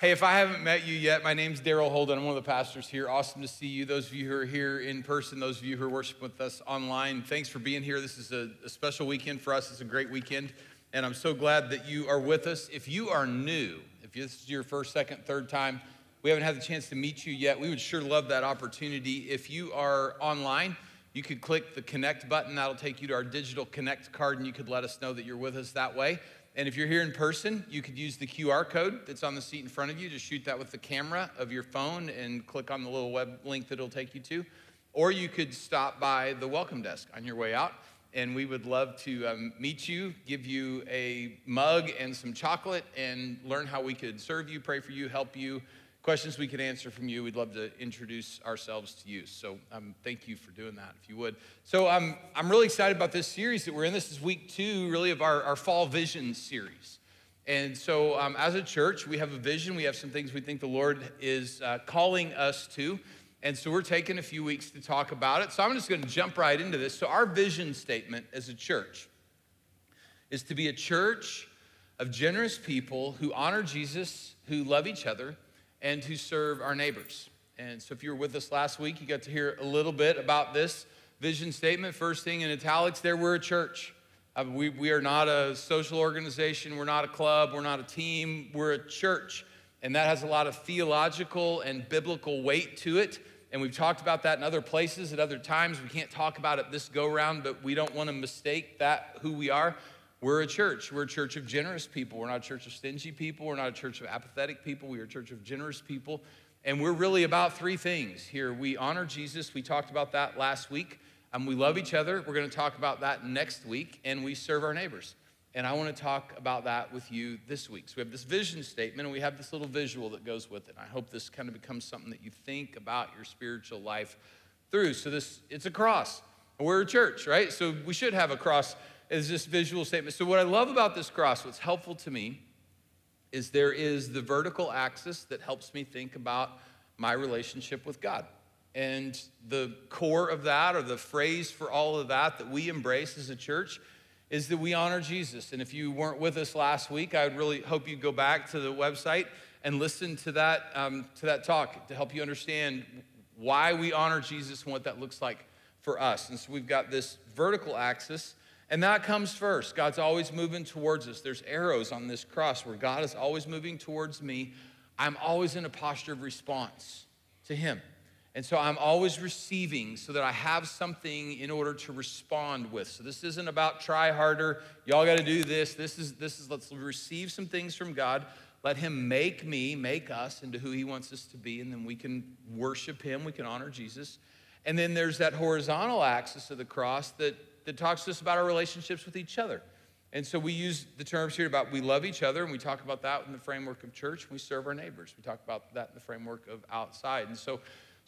Hey, if I haven't met you yet, my name's Daryl Holden. I'm one of the pastors here. Awesome to see you. Those of you who are here in person, those of you who are worshiping with us online, thanks for being here. This is a special weekend for us. It's a great weekend, and I'm so glad that you are with us. If you are new, if this is your first, second, third time, we haven't had the chance to meet you yet, we would sure love that opportunity. If you are online, you could click the connect button. That'll take you to our digital connect card, and you could let us know that you're with us that way. And if you're here in person, you could use the QR code that's on the seat in front of you. Just shoot that with the camera of your phone and click on the little web link that it'll take you to. Or you could stop by the welcome desk on your way out, and we would love to meet you, give you a mug and some chocolate, and learn how we could serve you, pray for you, help you, questions we could answer from you. We'd love to introduce ourselves to you. So thank you for doing that, if you would. So I'm really excited about this series that we're in. This is week two, really, of our Fall Vision series. And so as a church, we have a vision. We have some things we think the Lord is calling us to. And so we're taking a few weeks to talk about it. So I'm just going to jump right into this. So our vision statement as a church is to be a church of generous people who honor Jesus, who love each other, and to serve our neighbors. And so if you were with us last week, you got to hear a little bit about this vision statement. First thing in italics there, we're a church. We are not a social organization. We're not a club. We're not a team. We're a church. And that has a lot of theological and biblical weight to it. And we've talked about that in other places at other times. We can't talk about it this go-round, but we don't want to mistake that who we are. We're a church. We're a church of generous people. We're not a church of stingy people. We're not a church of apathetic people. We are a church of generous people. And we're really about three things here. We honor Jesus. We talked about that last week. We love each other. We're going to talk about that next week. And we serve our neighbors. And I want to talk about that with you this week. So we have this vision statement, and we have this little visual that goes with it. I hope this kind of becomes something that you think about your spiritual life through. So it's a cross. We're a church, right? So we should have a cross. Is this visual statement. So what I love about this cross, what's helpful to me, is there is the vertical axis that helps me think about my relationship with God. And the core of that, or the phrase for all of that we embrace as a church, is that we honor Jesus. And if you weren't with us last week, I would really hope you go back to the website and listen to that talk to help you understand why we honor Jesus and what that looks like for us. And so we've got this vertical axis, and that comes first. God's always moving towards us. There's arrows on this cross where God is always moving towards me. I'm always in a posture of response to him. And so I'm always receiving so that I have something in order to respond with. So this isn't about try harder. Y'all got to do this. This is let's receive some things from God. Let him make me, make us into who he wants us to be. And then we can worship him. We can honor Jesus. And then there's that horizontal axis of the cross that talks to us about our relationships with each other. And so we use the terms here about we love each other, and we talk about that in the framework of church. We serve our neighbors. We talk about that in the framework of outside. And so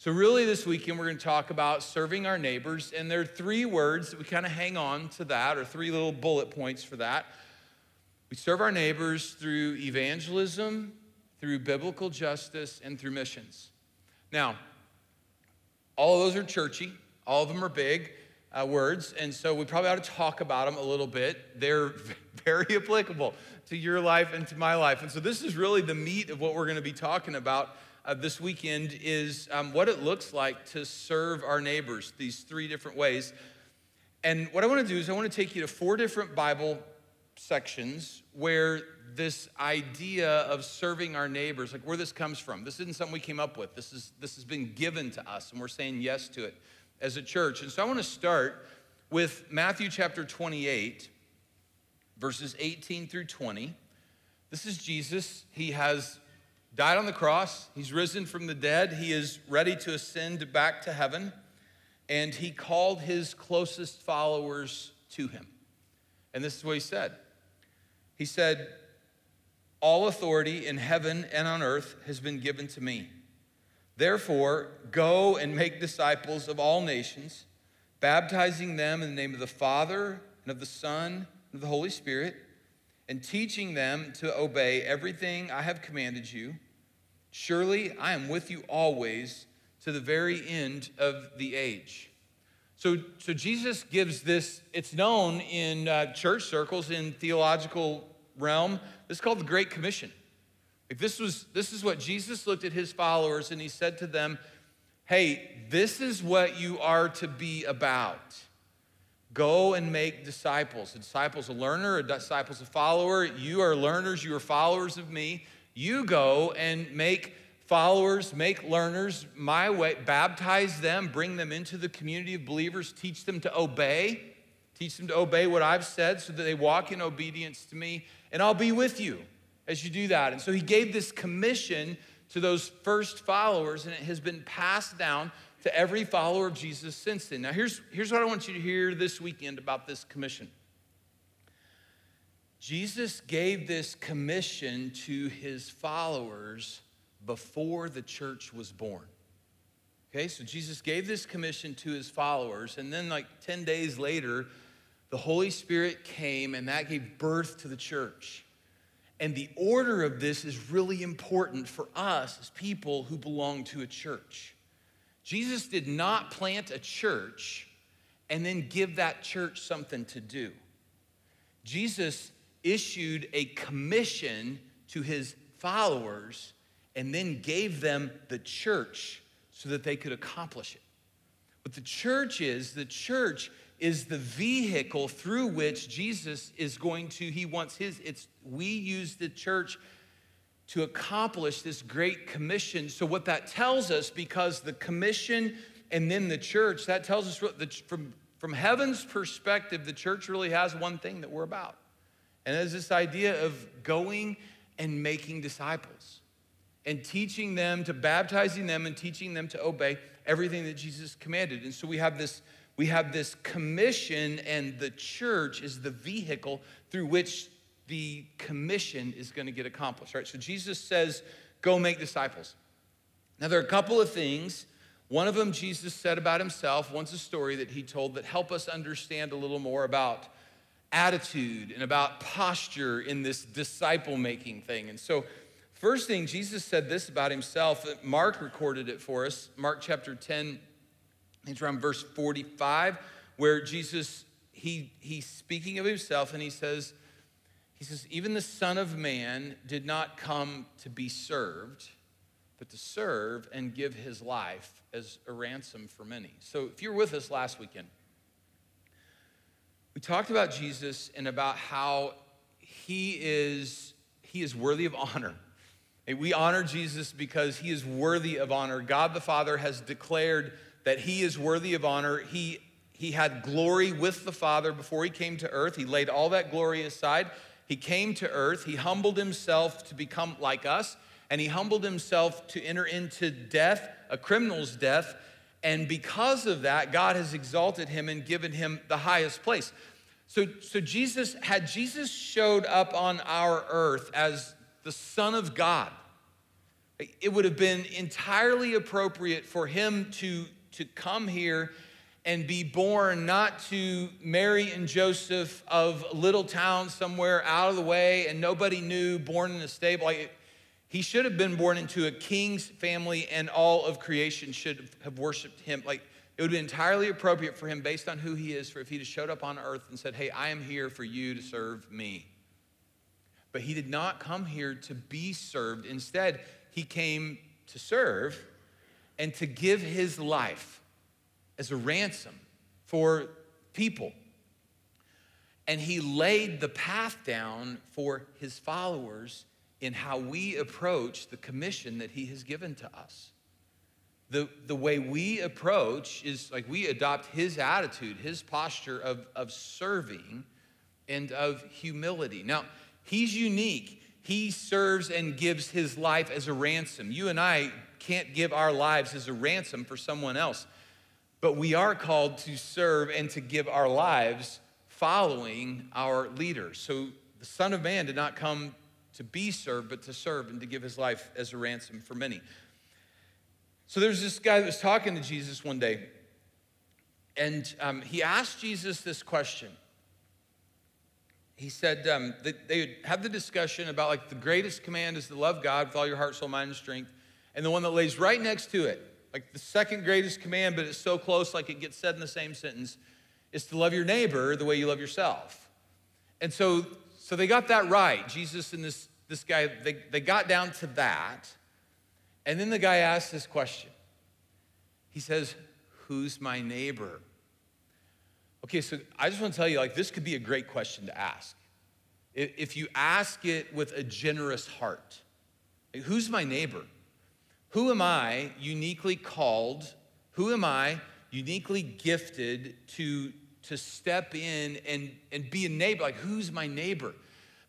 really this weekend we're going to talk about serving our neighbors, and there are three words that we kind of hang on to that, or three little bullet points for that. We serve our neighbors through evangelism, through biblical justice, and through missions. Now, all of those are churchy. All of them are big. Words, and so we probably ought to talk about them a little bit. They're very applicable to your life and to my life. And so this is really the meat of what we're going to be talking about this weekend is what it looks like to serve our neighbors, these three different ways. And what I want to do is I want to take you to four different Bible sections where this idea of serving our neighbors, like where this comes from. This isn't something we came up with. This has been given to us, and we're saying yes to it as a church. And so I want to start with Matthew chapter 28, verses 18 through 20. This is Jesus. He has died on the cross. He's risen from the dead. He is ready to ascend back to heaven. And he called his closest followers to him. And this is what he said. He said, "All authority in heaven and on earth has been given to me. Therefore, go and make disciples of all nations, baptizing them in the name of the Father and of the Son and of the Holy Spirit, and teaching them to obey everything I have commanded you. Surely I am with you always to the very end of the age." So Jesus gives this, it's known in church circles, in theological realm, this is called the Great Commission. Like this is what Jesus looked at his followers and he said to them, hey, this is what you are to be about. Go and make disciples. A disciple's a learner, a disciple's a follower. You are learners, you are followers of me. You go and make followers, make learners my way, baptize them, bring them into the community of believers, teach them to obey what I've said so that they walk in obedience to me, and I'll be with you as you do that. And so he gave this commission to those first followers, and it has been passed down to every follower of Jesus since then. Now, here's what I want you to hear this weekend about this commission. Jesus gave this commission to his followers before the church was born. Okay, so Jesus gave this commission to his followers, and then like 10 days later, the Holy Spirit came, and that gave birth to the church. And the order of this is really important for us as people who belong to a church. Jesus did not plant a church and then give that church something to do. Jesus issued a commission to his followers and then gave them the church so that they could accomplish it. But the church is the vehicle through which Jesus is going to, we use the church to accomplish this great commission. So what that tells us, because the commission and then the church, that tells us from heaven's perspective, the church really has one thing that we're about. And that is this idea of going and making disciples, and teaching them, to baptizing them and teaching them to obey everything that Jesus commanded. And so we have this commission, and the church is the vehicle through which the commission is going to get accomplished, right? So Jesus says, go make disciples. Now, there are a couple of things. One of them Jesus said about himself. One's a story that he told that help us understand a little more about attitude and about posture in this disciple-making thing. And so first thing, Jesus said this about himself. Mark recorded it for us. Mark chapter 10, it's around verse 45, where Jesus, he's speaking of himself, and he says, even the Son of Man did not come to be served, but to serve and give his life as a ransom for many. So if you were with us last weekend, we talked about Jesus and about how he is worthy of honor. We honor Jesus because he is worthy of honor. God the Father has declared that he is worthy of honor. He had glory with the Father before he came to earth. He laid all that glory aside. He came to earth. He humbled himself to become like us, and he humbled himself to enter into death, a criminal's death. And because of that, God has exalted him and given him the highest place. So Jesus showed up on our earth as the Son of God, it would have been entirely appropriate for him to come here and be born not to Mary and Joseph of a little town somewhere out of the way and nobody knew, born in a stable. He should have been born into a king's family, and all of creation should have worshiped him. It would have been entirely appropriate for him, based on who he is, for if he just showed up on earth and said, hey, I am here for you to serve me. But he did not come here to be served. Instead, he came to serve and to give his life as a ransom for people. And he laid the path down for his followers in how we approach the commission that he has given to us. The way we approach is like we adopt his attitude, his posture of serving and of humility. Now, he's unique. He serves and gives his life as a ransom. You and I can't give our lives as a ransom for someone else, but we are called to serve and to give our lives following our leader. So the Son of Man did not come to be served, but to serve and to give his life as a ransom for many. So there's this guy that was talking to Jesus one day, and he asked Jesus this question. He said that they would have the discussion about the greatest command is to love God with all your heart, soul, mind, and strength. And the one that lays right next to it, the second greatest command, but it's so close it gets said in the same sentence, is to love your neighbor the way you love yourself. And so they got that right. Jesus in this this guy, they got down to that. And then the guy asked this question. He says, who's my neighbor? Okay, so I just want to tell you, like, this could be a great question to ask. If you ask it with a generous heart, like, who's my neighbor? Who am I uniquely called? Who am I uniquely gifted to step in and be a neighbor? Like, who's my neighbor?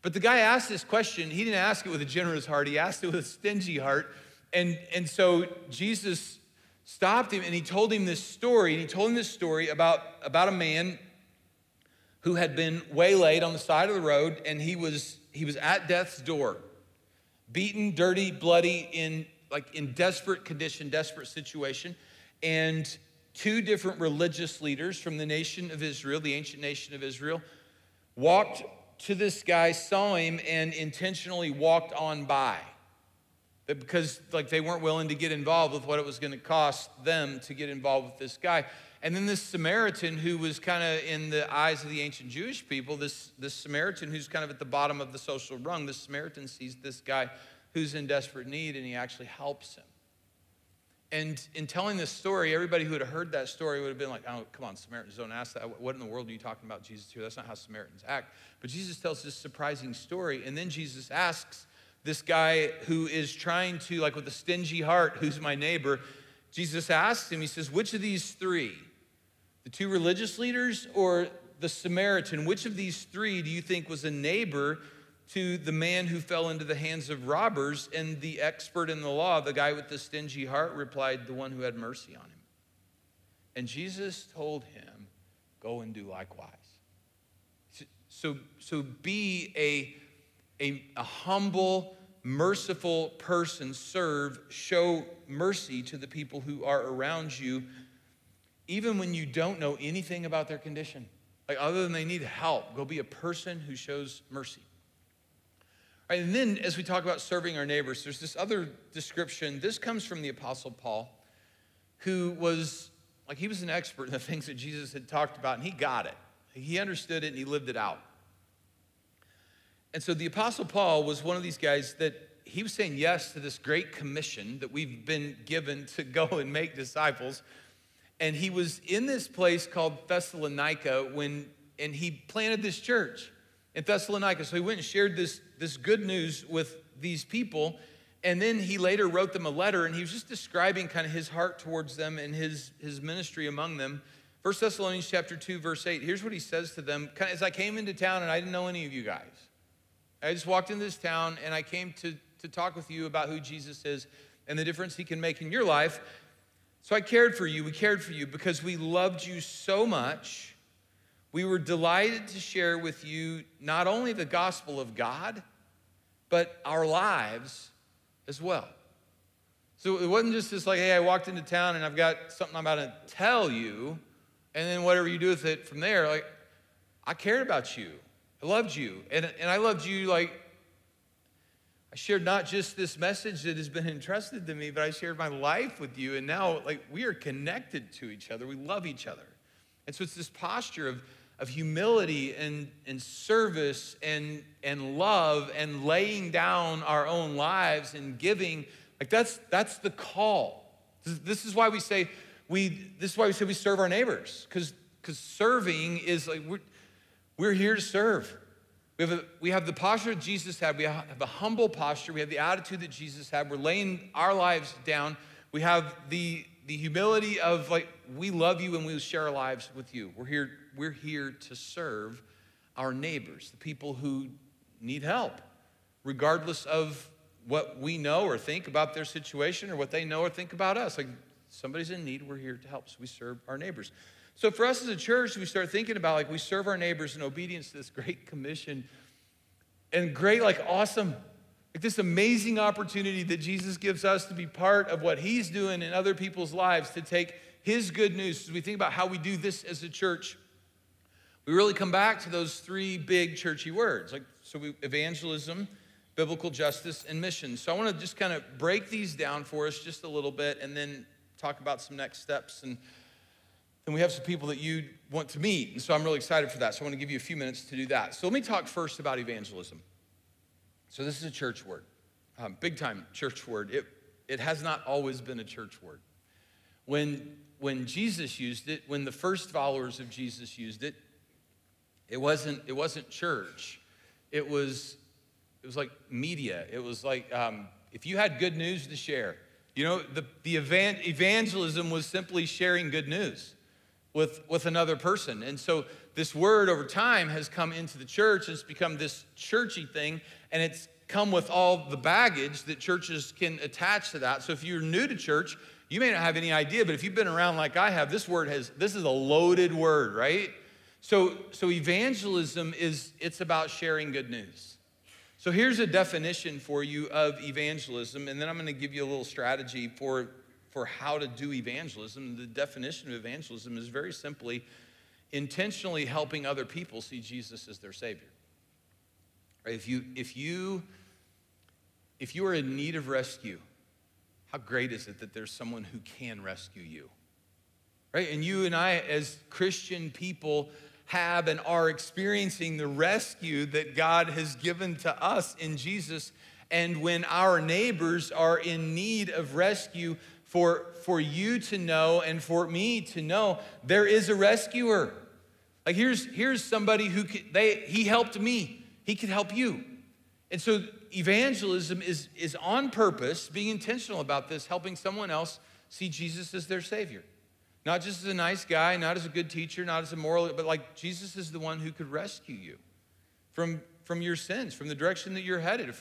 But the guy asked this question. He didn't ask it with a generous heart. He asked it with a stingy heart. And so Jesus stopped him and he told him this story. And he told him this story about a man who had been waylaid on the side of the road, and he was at death's door, beaten, dirty, bloody, in desperate condition, desperate situation. And two different religious leaders from the nation of Israel, the ancient nation of Israel, walked to this guy, saw him, and intentionally walked on by. Because like they weren't willing to get involved with what it was going to cost them to get involved with this guy. And then this Samaritan who was kind of in the eyes of the ancient Jewish people, this Samaritan who's kind of at the bottom of the social rung, this Samaritan sees this guy who's in desperate need and he actually helps him. And in telling this story, everybody who had heard that story would have been like, oh, come on, Samaritans, don't ask that. What in the world are you talking about, Jesus, here? That's not how Samaritans act. But Jesus tells this surprising story. And then Jesus asks this guy who is trying to, like with a stingy heart, who's my neighbor? Jesus asks him, he says, which of these three, the two religious leaders or the Samaritan, which of these three do you think was a neighbor to the man who fell into the hands of robbers? And the expert in the law, the guy with the stingy heart, replied, the one who had mercy on him. And Jesus told him, go and do likewise. So be a humble, merciful person. Serve, show mercy to the people who are around you, even when you don't know anything about their condition. Like other than they need help, go be a person who shows mercy. And then as we talk about serving our neighbors, there's this other description. This comes from the Apostle Paul, who was, like he was an expert in the things that Jesus had talked about, and he got it. He understood it, and he lived it out. And so the Apostle Paul was one of these guys that he was saying yes to this great commission that we've been given to go and make disciples. And he was in this place called Thessalonica and he planted this church in Thessalonica. So he went and shared this good news with these people. And then he later wrote them a letter, and he was just describing kind of his heart towards them and his ministry among them. 1 Thessalonians chapter 2, verse 8, here's what he says to them. As I came into town and I didn't know any of you guys. I just walked into this town and I came to talk with you about who Jesus is and the difference he can make in your life. So I cared for you. We cared for you because we loved you so much. We were delighted to share with you not only the gospel of God, but our lives as well. So it wasn't just this like, hey, I walked into town and I've got something I'm about to tell you, and then whatever you do with it from there. Like, I cared about you. I loved you. And I loved you like I shared not just this message that has been entrusted to me, but I shared my life with you. And now like we are connected to each other. We love each other. And so it's this posture of humility and service and love and laying down our own lives and giving. Like that's the call. This is why we say we serve our neighbors, because serving is like we're here to serve. We have the posture that Jesus had. We have a humble posture. We have the attitude that Jesus had. We're laying our lives down. We have the humility of like, we love you and we share our lives with you. We're here to serve our neighbors, the people who need help, regardless of what we know or think about their situation or what they know or think about us. Like somebody's in need, we're here to help. So we serve our neighbors. So for us as a church, we start thinking about like we serve our neighbors in obedience to this great commission and great, like awesome. Like this amazing opportunity that Jesus gives us to be part of what he's doing in other people's lives, to take his good news. As we think about how we do this as a church, we really come back to those three big churchy words. Like, so evangelism, biblical justice, and mission. So I want to just kind of break these down for us just a little bit and then talk about some next steps. And then we have some people that you want to meet. And so I'm really excited for that. So I want to give you a few minutes to do that. So let me talk first about evangelism. So this is a church word, big time church word. It has not always been a church word. When Jesus used it, when the first followers of Jesus used it, it wasn't church. It was like media. It was like if you had good news to share. You know, the evangelism was simply sharing good news with another person. And so this word over time has come into the church. It's become this churchy thing, and it's come with all the baggage that churches can attach to that. So if you're new to church, you may not have any idea, but if you've been around like I have, this is a loaded word, right? So evangelism it's about sharing good news. So here's a definition for you of evangelism, and then I'm going to give you a little strategy for how to do evangelism. The definition of evangelism is very simply intentionally helping other people see Jesus as their Savior. Right? If you are in need of rescue, how great is it that there's someone who can rescue you? Right? And you and I, as Christian people, have and are experiencing the rescue that God has given to us in Jesus. And when our neighbors are in need of rescue, for you to know and for me to know, there is a rescuer. Like here's somebody he helped me. He could help you. And so evangelism is on purpose, being intentional about this, helping someone else see Jesus as their Savior. Not just as a nice guy, not as a good teacher, not as a moral, but like Jesus is the one who could rescue you from your sins, from the direction that you're headed.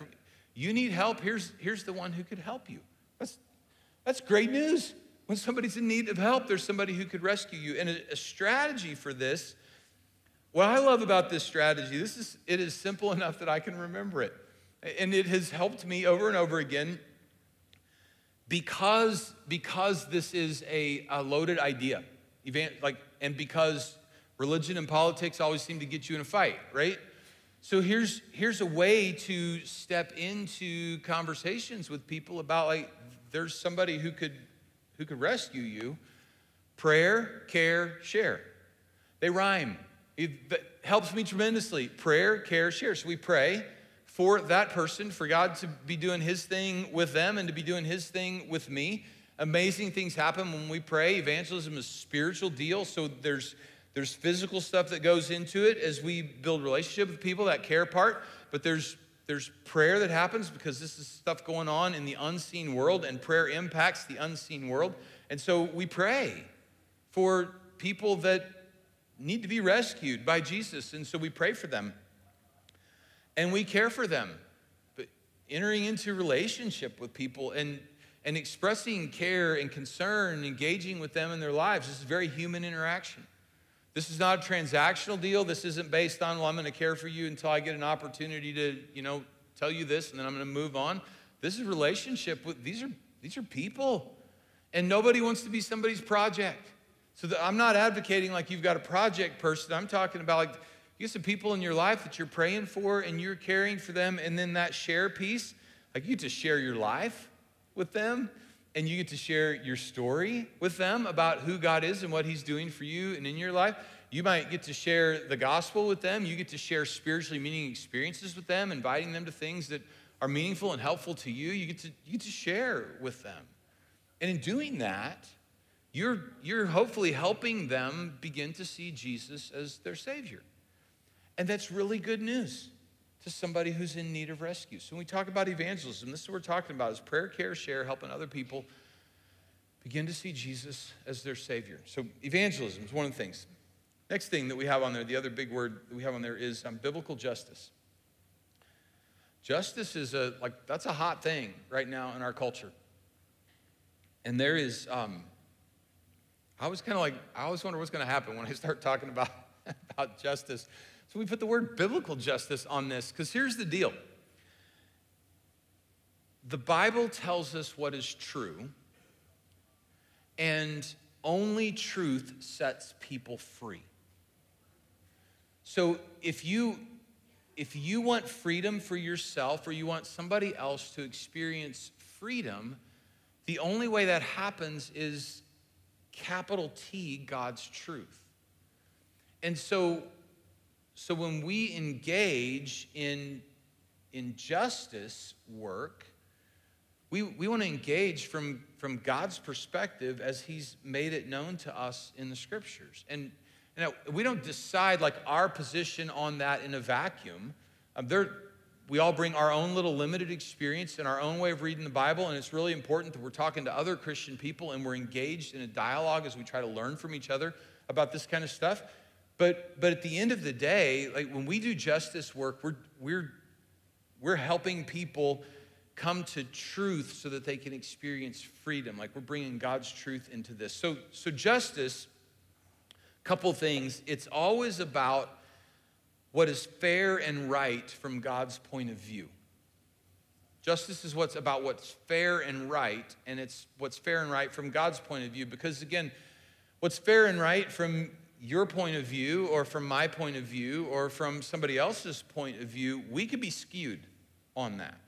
You need help, here's the one who could help you. That's great news. When somebody's in need of help, there's somebody who could rescue you. And a strategy for this, what I love about this strategy, it is simple enough that I can remember it. And it has helped me over and over again. Because this is a loaded idea, and because religion and politics always seem to get you in a fight, right? So here's a way to step into conversations with people about like there's somebody who could rescue you. Prayer, care, share. They rhyme. It helps me tremendously. Prayer, care, share. So we pray for that person, for God to be doing his thing with them and to be doing his thing with me. Amazing things happen when we pray. Evangelism is a spiritual deal, so there's physical stuff that goes into it as we build relationship with people, that care part, but there's prayer that happens because this is stuff going on in the unseen world, and prayer impacts the unseen world. And so we pray for people that need to be rescued by Jesus, and so we pray for them. And we care for them, but entering into relationship with people and expressing care and concern, engaging with them in their lives, this is very human interaction. This is not a transactional deal. This isn't based on, well, I'm going to care for you until I get an opportunity to, tell you this, and then I'm going to move on. This is relationship. These are people, and nobody wants to be somebody's project. So I'm not advocating like you've got a project person. I'm talking about like, you get some people in your life that you're praying for and you're caring for them, and then that share piece, like you get to share your life with them, and you get to share your story with them about who God is and what he's doing for you and in your life. You might get to share the gospel with them. You get to share spiritually meaning experiences with them, inviting them to things that are meaningful and helpful to you. You get to share with them. And in doing that, you're hopefully helping them begin to see Jesus as their Savior. And that's really good news to somebody who's in need of rescue. So when we talk about evangelism, this is what we're talking about, is prayer, care, share, helping other people begin to see Jesus as their Savior. So evangelism is one of the things. Next thing that we have on there, the other big word that we have on there is biblical justice. Justice is that's a hot thing right now in our culture. And there is, I always wonder what's gonna happen when I start talking about justice. So we put the word biblical justice on this, because here's the deal. The Bible tells us what is true, and only truth sets people free. So if you want freedom for yourself, or you want somebody else to experience freedom, the only way that happens is capital T, God's truth. And so when we engage in injustice work, we want to engage from God's perspective as he's made it known to us in the scriptures. And you know, we don't decide like our position on that in a vacuum. We all bring our own little limited experience and our own way of reading the Bible, and it's really important that we're talking to other Christian people and we're engaged in a dialogue as we try to learn from each other about this kind of stuff. But at the end of the day, like when we do justice work, we're helping people come to truth so that they can experience freedom. Like we're bringing God's truth into this. So justice, couple things. It's always about what is fair and right from God's point of view. Justice is what's about what's fair and right, and it's what's fair and right from God's point of view, because again, what's fair and right from your point of view or from my point of view or from somebody else's point of view, we could be skewed on that.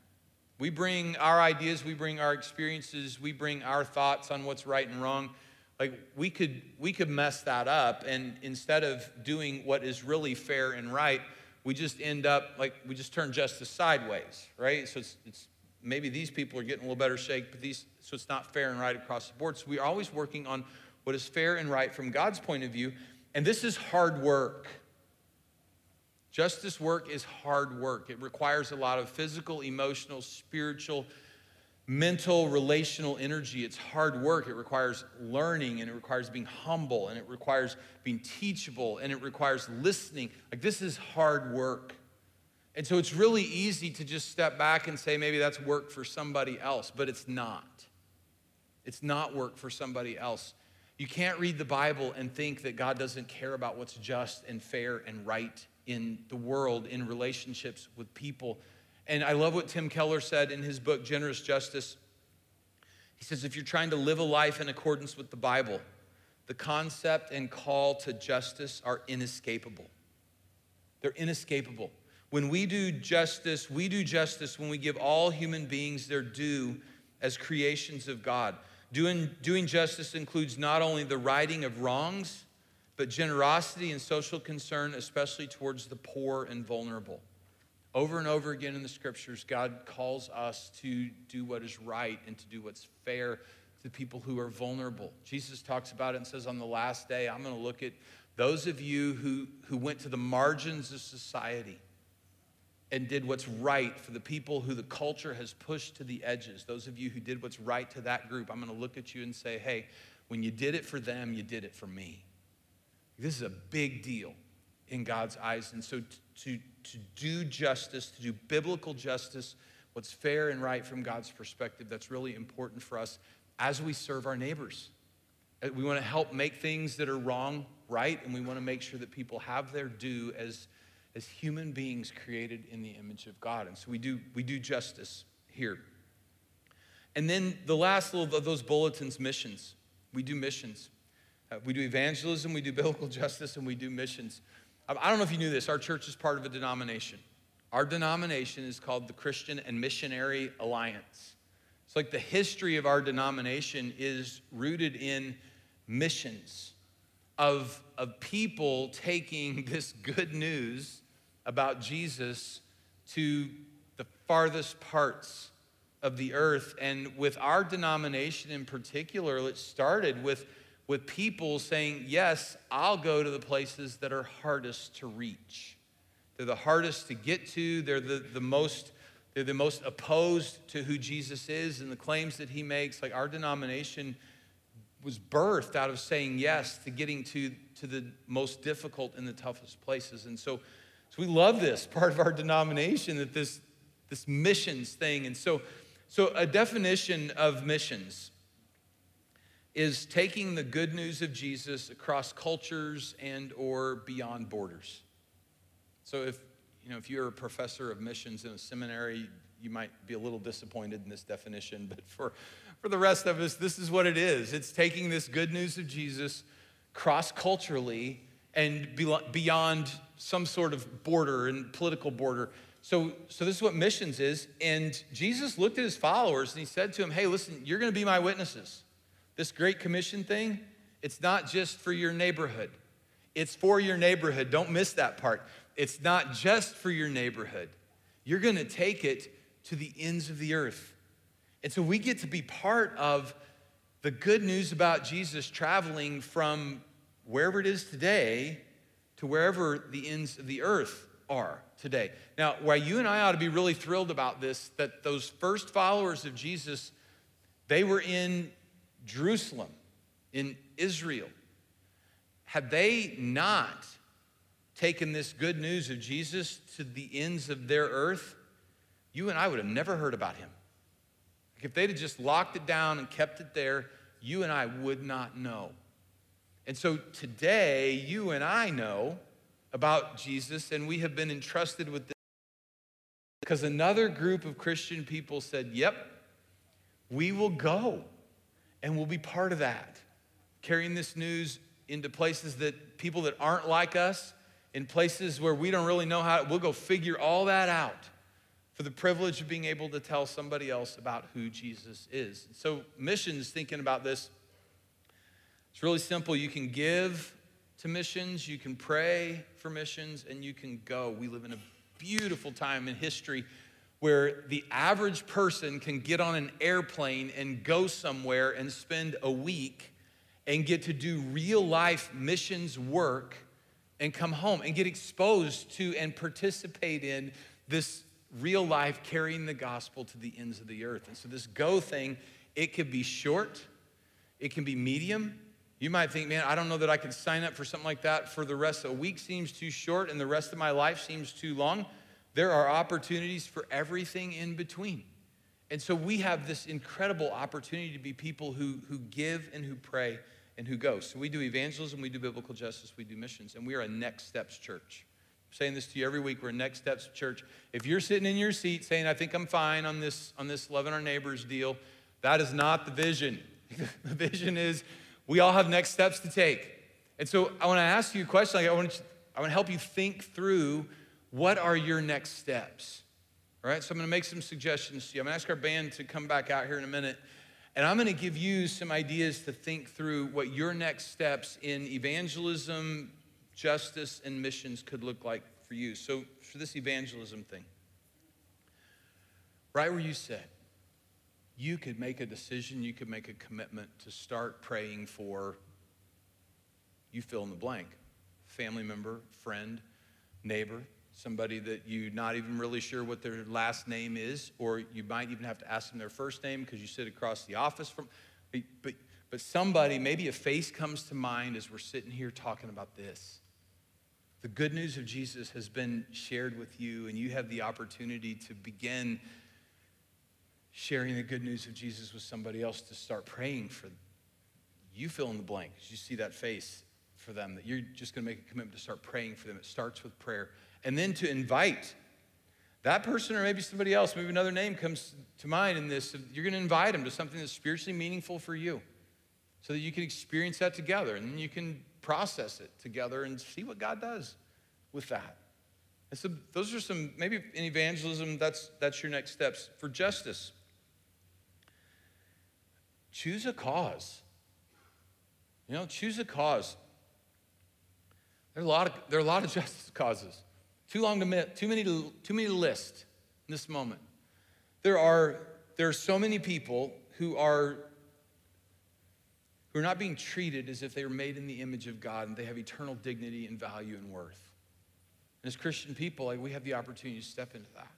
We bring our ideas, we bring our experiences, we bring our thoughts on what's right and wrong. Like we could mess that up, and instead of doing what is really fair and right, we just end up like we just turn justice sideways, right? So it's maybe these people are getting a little better shake, but so it's not fair and right across the board. So we are always working on what is fair and right from God's point of view, and this is hard work. Justice work is hard work. It requires a lot of physical, emotional, spiritual, mental, relational energy. It's hard work. It requires learning, and it requires being humble, and it requires being teachable, and it requires listening. Like this is hard work. And so it's really easy to just step back and say, maybe that's work for somebody else, but it's not. It's not work for somebody else. You can't read the Bible and think that God doesn't care about what's just and fair and right in the world, in relationships with people. And I love what Tim Keller said in his book, Generous Justice. He says, if you're trying to live a life in accordance with the Bible, the concept and call to justice are inescapable. They're inescapable. When we do justice when we give all human beings their due as creations of God. Doing justice includes not only the righting of wrongs, but generosity and social concern, especially towards the poor and vulnerable. Over and over again in the scriptures, God calls us to do what is right and to do what's fair to people who are vulnerable. Jesus talks about it and says, on the last day, I'm going to look at those of you who went to the margins of society and did what's right for the people who the culture has pushed to the edges. Those of you who did what's right to that group, I'm going to look at you and say, hey, when you did it for them, you did it for me. This is a big deal in God's eyes. And so to do justice, to do biblical justice, what's fair and right from God's perspective, that's really important for us as we serve our neighbors. We want to help make things that are wrong right, and we want to make sure that people have their due as human beings created in the image of God. And so we do justice here. And then the last little of those bulletins, missions. We do missions. We do evangelism, we do biblical justice, and we do missions. I don't know if you knew this, our church is part of a denomination. Our denomination is called the Christian and Missionary Alliance. It's like the history of our denomination is rooted in missions of people taking this good news about Jesus to the farthest parts of the earth. And with our denomination in particular, it started with people saying, yes, I'll go to the places that are hardest to reach. They're the hardest to get to. They're the most opposed to who Jesus is and the claims that he makes. Like our denomination was birthed out of saying yes to getting to the most difficult and the toughest places. And so we love this part of our denomination, that this missions thing. And so a definition of missions is taking the good news of Jesus across cultures and or beyond borders. So if you're a professor of missions in a seminary, you might be a little disappointed in this definition, but for the rest of us, this is what it is. It's taking this good news of Jesus cross-culturally and beyond some sort of border and political border. So this is what missions is, and Jesus looked at his followers and he said to them, hey, listen, you're gonna be my witnesses. This Great Commission thing, it's not just for your neighborhood. It's for your neighborhood. Don't miss that part. It's not just for your neighborhood. You're going to take it to the ends of the earth. And so we get to be part of the good news about Jesus traveling from wherever it is today to wherever the ends of the earth are today. Now, why you and I ought to be really thrilled about this, that those first followers of Jesus, they were in Jerusalem, in Israel. Had they not taken this good news of Jesus to the ends of their earth, you and I would have never heard about him. Like if they'd have just locked it down and kept it there, you and I would not know. And so today, you and I know about Jesus, and we have been entrusted with this because another group of Christian people said, yep, we will go and we'll be part of that, carrying this news into places that people that aren't like us, in places where we don't really know how, we'll go figure all that out for the privilege of being able to tell somebody else about who Jesus is. So missions, thinking about this, it's really simple. You can give to missions, you can pray for missions, and you can go. We live in a beautiful time in history where the average person can get on an airplane and go somewhere and spend a week and get to do real life missions work and come home and get exposed to and participate in this real life carrying the gospel to the ends of the earth. And so this go thing, it could be short, it can be medium. You might think, man, I don't know that I can sign up for something like that for the rest of a week seems too short and the rest of my life seems too long. There are opportunities for everything in between. And so we have this incredible opportunity to be people who give and who pray and who go. So we do evangelism, we do biblical justice, we do missions, and we are a Next Steps church. I'm saying this to you every week, we're a Next Steps church. If you're sitting in your seat saying, I think I'm fine on this loving our neighbors deal, that is not the vision. The vision is we all have next steps to take. And so I wanna ask you a question, I wanna help you think through what are your next steps, all right? So I'm gonna make some suggestions to you. I'm gonna ask our band to come back out here in a minute. And I'm gonna give you some ideas to think through what your next steps in evangelism, justice, and missions could look like for you. So for this evangelism thing, right where you sit, you could make a decision, you could make a commitment to start praying for, you fill in the blank, family member, friend, neighbor, somebody that you're not even really sure what their last name is, or you might even have to ask them their first name because you sit across the office from, but somebody, maybe a face comes to mind as we're sitting here talking about this. The good news of Jesus has been shared with you, and you have the opportunity to begin sharing the good news of Jesus with somebody else, to start praying for them. You fill in the blank as you see that face for them, that you're just gonna make a commitment to start praying for them. It starts with prayer. And then to invite that person, or maybe somebody else, maybe another name comes to mind in this, you're gonna invite them to something that's spiritually meaningful for you so that you can experience that together and then you can process it together and see what God does with that. And so those are some, maybe in evangelism, that's your next steps. For justice, choose a cause. You know, choose a cause. There are a lot of justice causes. Too many to list in this moment. There are so many people who are not being treated as if they were made in the image of God and they have eternal dignity and value and worth. And as Christian people, like, we have the opportunity to step into that.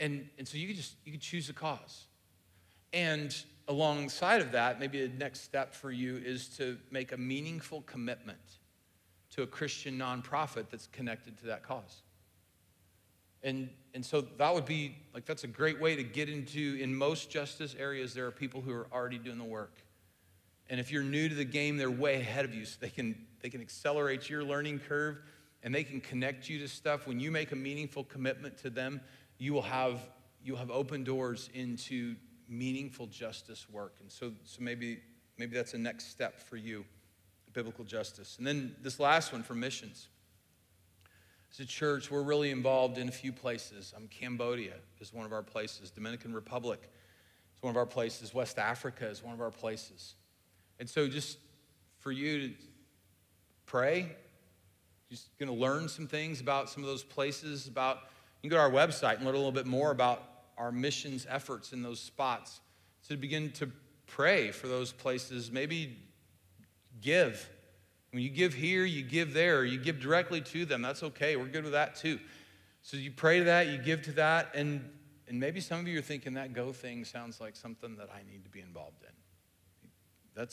And so you could choose a cause. And alongside of that, maybe the next step for you is to make a meaningful commitment to a Christian nonprofit that's connected to that cause. And so that would be, like, that's a great way to get into, in most justice areas, there are people who are already doing the work. And if you're new to the game, they're way ahead of you, so they can accelerate your learning curve and they can connect you to stuff. When you make a meaningful commitment to them, you'll have open doors into meaningful justice work. And so maybe that's a next step for you. Biblical justice. And then this last one for missions. As a church, we're really involved in a few places. Cambodia is one of our places. Dominican Republic is one of our places. West Africa is one of our places. And so just for you to pray, just gonna learn some things about some of those places, about You can go to our website and learn a little bit more about our missions efforts in those spots, to begin to pray for those places, maybe give. When you give here, you give there, you give directly to them. That's okay, we're good with that too. So you pray to that, you give to that, and maybe some of you are thinking that go thing sounds like something that I need to be involved in. That'd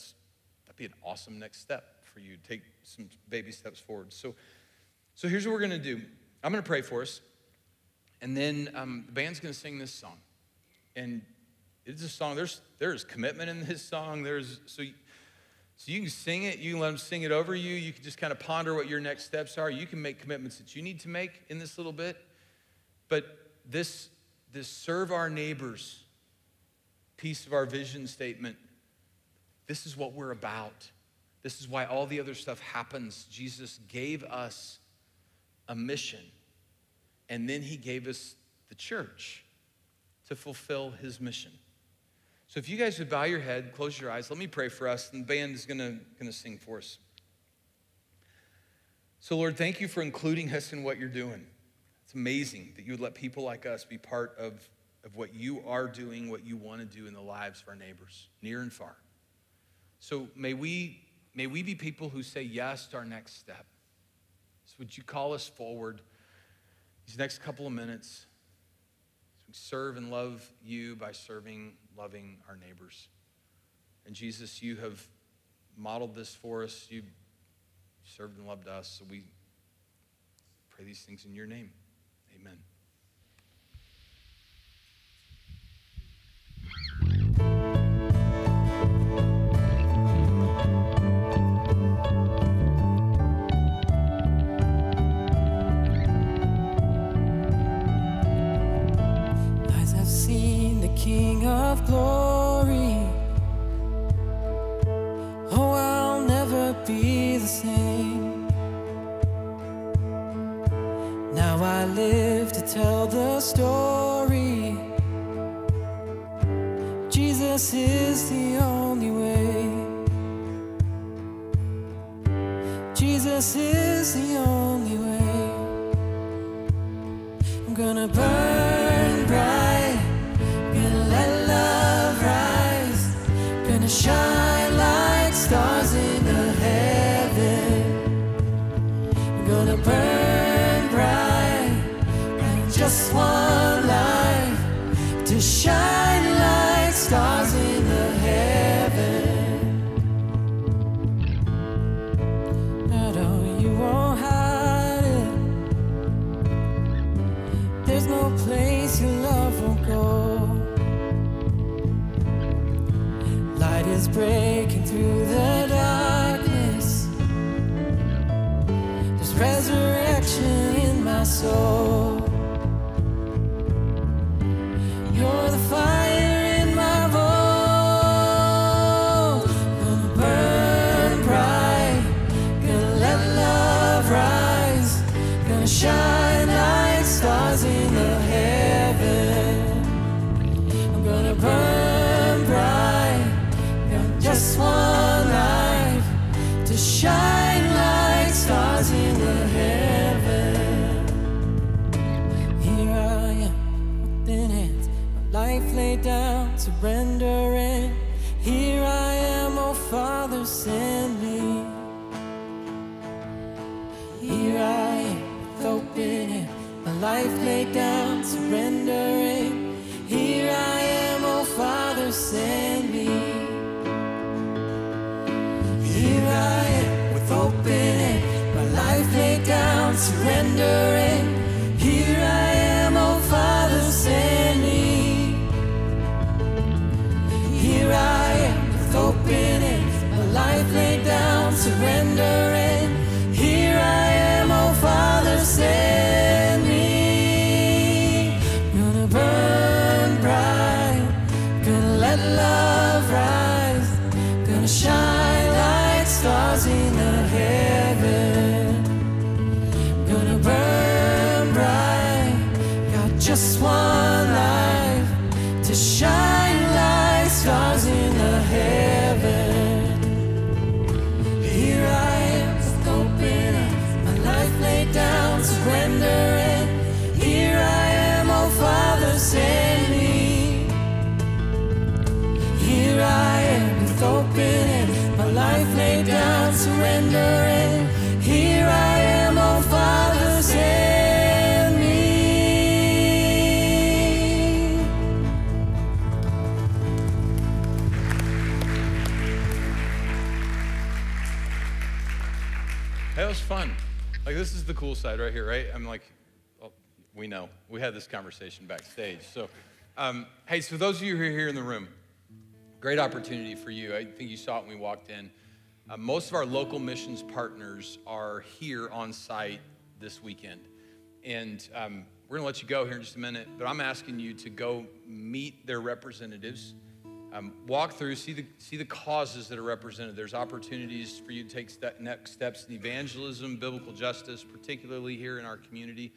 be an awesome next step for you to take some baby steps forward. So here's what we're gonna do. I'm gonna pray for us, and then the band's gonna sing this song. And it's a song, there's commitment in this song. So you can sing it, you can let them sing it over you. You can just kind of ponder what your next steps are. You can make commitments that you need to make in this little bit. But this serve our neighbors piece of our vision statement, this is what we're about. This is why all the other stuff happens. Jesus gave us a mission, and then he gave us the church to fulfill his mission. So if you guys would bow your head, close your eyes, let me pray for us, and the band is gonna sing for us. So Lord, thank you for including us in what you're doing. It's amazing that you would let people like us be part of what you are doing, what you wanna do in the lives of our neighbors, near and far. So may we be people who say yes to our next step. So would you call us forward these next couple of minutes? We serve and love you by serving, loving our neighbors. And Jesus, you have modeled this for us. You served and loved us. So we pray these things in your name. Amen. King of glory, oh, I'll never be the same. Now I live to tell the story. Jesus is the only way. Jesus is the only way. I'm gonna burn bright, shine like stars in the heaven. We're gonna burn bright, and just one life to shine like stars in the heaven. No, you won't hide it. There's no place your love won't go. Is breaking through the darkness. There's resurrection in my soul. You're the fire in my bones. Gonna burn bright, gonna let love rise, gonna shine like stars in the heaven. I'm gonna burn. Just one life to shine like stars in the heaven. Here I am, with thin hands, my life laid down, surrendering. Here I am, oh Father, send me. Here I am, with open hand, my life laid down, surrendering. Here I am, oh Father, send me. Here I am with open hand, my life laid down, surrendering. Here I am, oh Father, send me. Here I am with open hand, my life laid down, surrendering. Here I am, oh Father, send me. Gonna burn bright, gonna let love rise, gonna shine stars in the heaven, gonna burn. That was fun. Like, this is the cool side right here, right? I'm like, well, we know. We had this conversation backstage. So, hey, so those of you who are here in the room, great opportunity for you. I think you saw it when we walked in. Most of our local missions partners are here on site this weekend. And we're gonna let you go here in just a minute, but I'm asking you to go meet their representatives, walk through, see the causes that are represented. There's opportunities for you to take next steps in evangelism, biblical justice, particularly here in our community.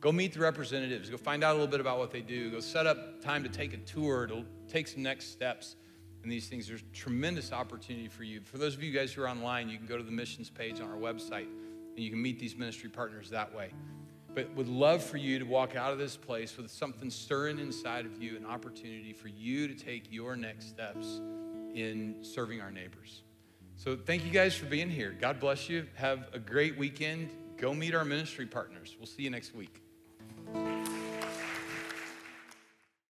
Go meet the representatives, go find out a little bit about what they do, go set up time to take a tour, to take some next steps. And these things, there's tremendous opportunity for you. For those of you guys who are online, you can go to the missions page on our website and you can meet these ministry partners that way. But would love for you to walk out of this place with something stirring inside of you, an opportunity for you to take your next steps in serving our neighbors. So thank you guys for being here. God bless you. Have a great weekend. Go meet our ministry partners. We'll see you next week.